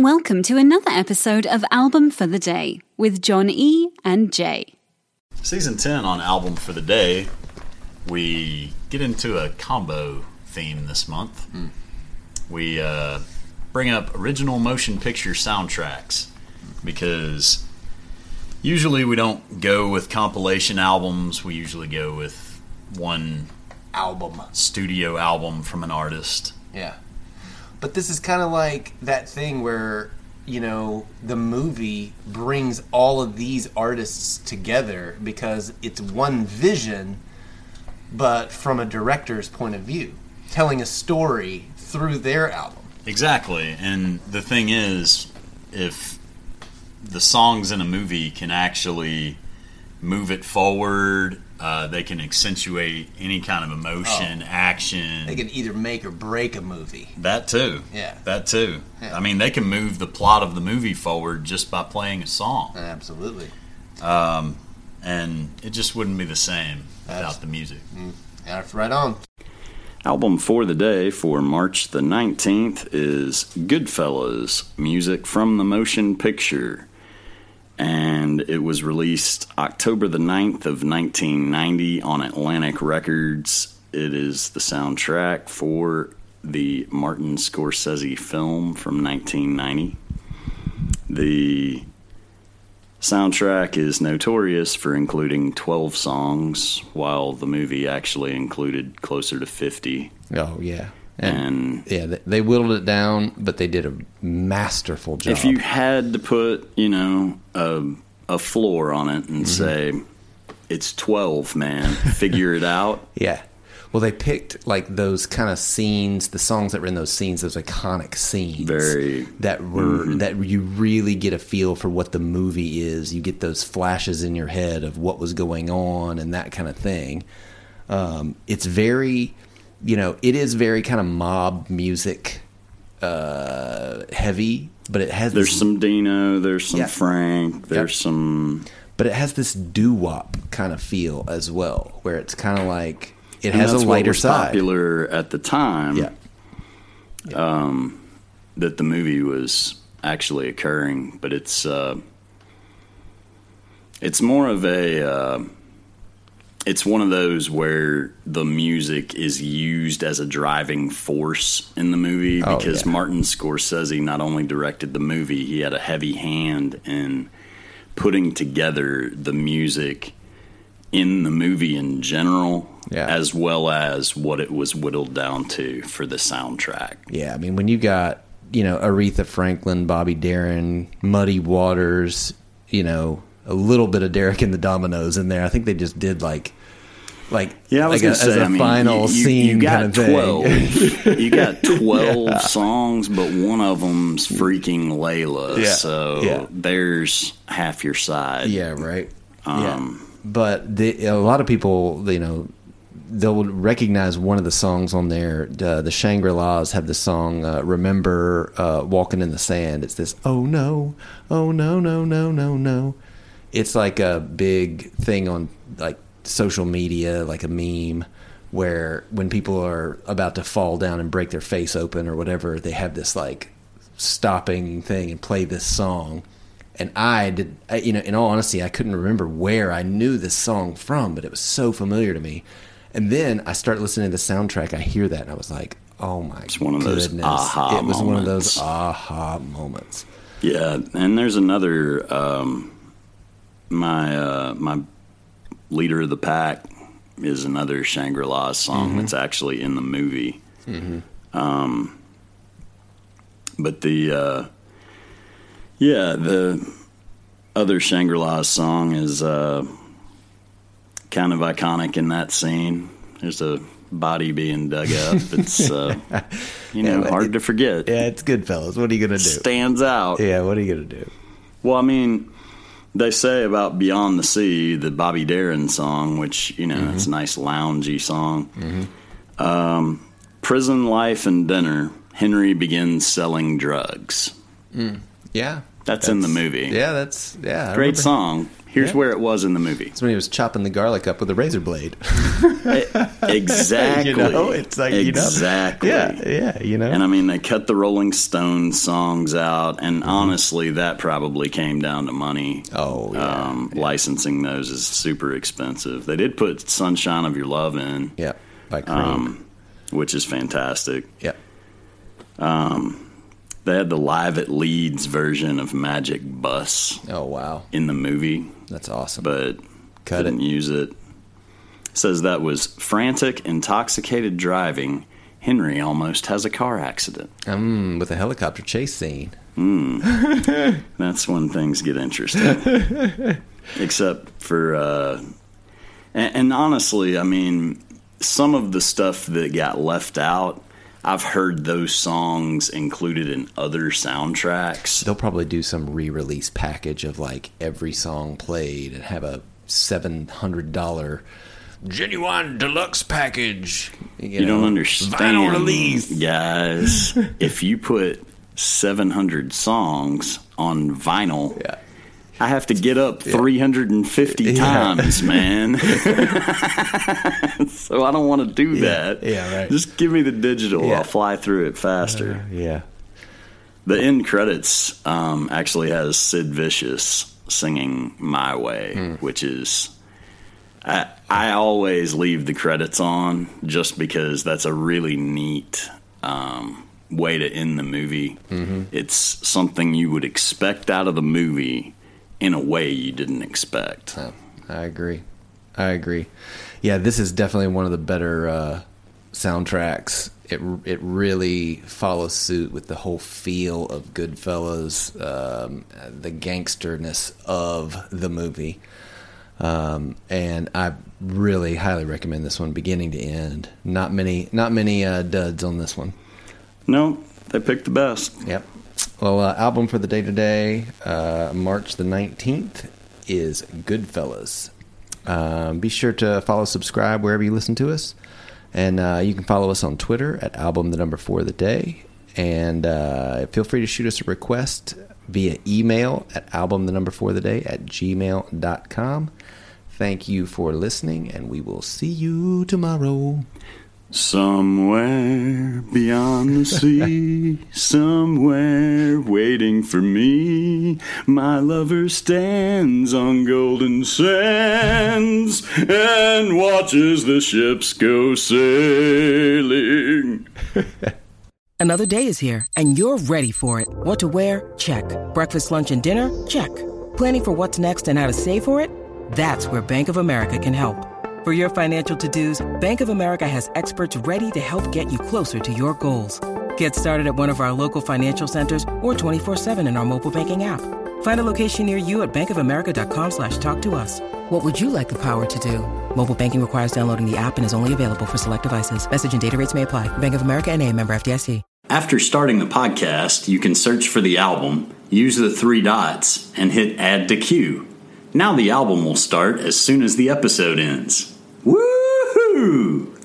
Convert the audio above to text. Welcome to another episode of Album for the Day with John E and Jay. Season 10 on Album for the Day, we get into a combo theme this month. We bring up original motion picture soundtracks because usually we don't go with compilation albums. We usually go with one album, studio album from an artist. Yeah. But this is kind of like that thing where, you know, the movie brings all of these artists together because it's one vision, but from a director's point of view, telling a story through their album. Exactly. And the thing is, if the songs in a movie can actually move it forward, they can accentuate any kind of emotion, action. They can either make or break a movie. That too. Yeah. That too. Yeah. I mean, they can move the plot of the movie forward just by playing a song. Absolutely. And it just wouldn't be the same without the music. That's right on. Album for the day for March the 19th is Goodfellas, music from the motion picture. And it was released October the 9th of 1990 on Atlantic Records. It is the soundtrack for the Martin Scorsese film from 1990. The soundtrack is notorious for including 12 songs, while the movie actually included closer to 50. Oh, yeah. And yeah, they whittled it down, but they did a masterful job. If you had to put, you know, a floor on it and say, it's 12, man, figure it out. Yeah. Well, they picked, like, those kind of scenes, the songs that were in those scenes, those iconic scenes. That you really get a feel for what the movie is. You get those flashes in your head of what was going on and that kind of thing. It's very... You know, it is very kind of mob music heavy, but it has... There's some Dino, there's some Frank, there's some... But it has this doo-wop kind of feel as well, where it's kind of like... It has a lighter side. That's what was popular at the time. Yeah. That the movie was actually occurring, but it's more of a... It's one of those where the music is used as a driving force in the movie because Martin Scorsese not only directed the movie, he had a heavy hand in putting together the music in the movie in general, as well as what it was whittled down to for the soundtrack. Yeah, I mean, when you got, you know, Aretha Franklin, Bobby Darin, Muddy Waters, you know, a little bit of Derek and the Dominoes in there. I think they just did final scene kind of thing. 12. You got 12 songs, but one of them's freaking Layla. Yeah. So there's half your side. Yeah, right. But a lot of people, you know, they'll recognize one of the songs on there. The Shangri-Las have the song Remember Walking in the Sand. It's this, oh no, no, no, no, no. It's like a big thing on like social media, like a meme, where when people are about to fall down and break their face open or whatever, they have this like stopping thing and play this song. And you know, in all honesty, I couldn't remember where I knew this song from, but it was so familiar to me. And then I start listening to the soundtrack. I hear that and I was like, oh my goodness. It's one of those aha moments. It was one of those aha moments. Yeah. And there's another, my Leader of the Pack is another Shangri-La song that's actually in the movie. But the other Shangri-La song is kind of iconic in that scene. There's a body being dug up. It's, hard to forget. Yeah, it's Goodfellas. What are you going to do? Stands out. Yeah, what are you going to do? Well, I mean, they say about Beyond the Sea, the Bobby Darin song, which, mm-hmm. it's a nice loungy song. Mm-hmm. Prison life and dinner, Henry begins selling drugs. Mm. Yeah. That's in the movie. Yeah, great song. Here's where it was in the movie. It's when he was chopping the garlic up with a razor blade. Exactly. It's like, exactly. Yeah. And I mean, they cut the Rolling Stones songs out, and honestly, that probably came down to money. Oh, yeah. Licensing those is super expensive. They did put Sunshine of Your Love in. Yeah, by Cream. Which is fantastic. Yeah. They had the live at Leeds version of Magic Bus. Oh, wow. In the movie. That's awesome. But couldn't use it. Says that was frantic, intoxicated driving. Henry almost has a car accident. With a helicopter chase scene. That's when things get interesting. Except for... and honestly, I mean, some of the stuff that got left out, I've heard those songs included in other soundtracks. They'll probably do some re-release package of like every song played and have a $700 genuine deluxe package. You don't understand, vinyl release, guys. If you put 700 songs on vinyl, I have to get up 350 times, man. So I don't want to do that. Yeah, right. Just give me the digital. I'll fly through it faster. The end credits actually has Sid Vicious singing My Way, which is... I always leave the credits on just because that's a really neat... way to end the movie. It's something you would expect out of the movie in a way you didn't expect. I agree. Yeah, this is definitely one of the better soundtracks. It really follows suit with the whole feel of Goodfellas, the gangsterness of the movie. And I really highly recommend this one beginning to end. Not many duds on this one. No, they picked the best. Yep. Well, album for the day today, March the 19th, is Goodfellas. Be sure to follow, subscribe wherever you listen to us. And you can follow us on Twitter at album4theday. And feel free to shoot us a request via email at album4theday@gmail.com. Thank you for listening, and we will see you tomorrow. Somewhere beyond the sea, somewhere waiting for me, my lover stands on golden sands and watches the ships go sailing. Another day is here, and you're ready for it. What to wear? Check. Breakfast, lunch, and dinner? Check. Planning for what's next and how to save for it? That's where Bank of America can help. For your financial to-dos, Bank of America has experts ready to help get you closer to your goals. Get started at one of our local financial centers or 24/7 in our mobile banking app. Find a location near you at bankofamerica.com/talktous. What would you like the power to do? Mobile banking requires downloading the app and is only available for select devices. Message and data rates may apply. Bank of America NA, member FDIC. After starting the podcast, you can search for the album, use the 3 dots, and hit add to queue. Now the album will start as soon as the episode ends. Woo-hoo!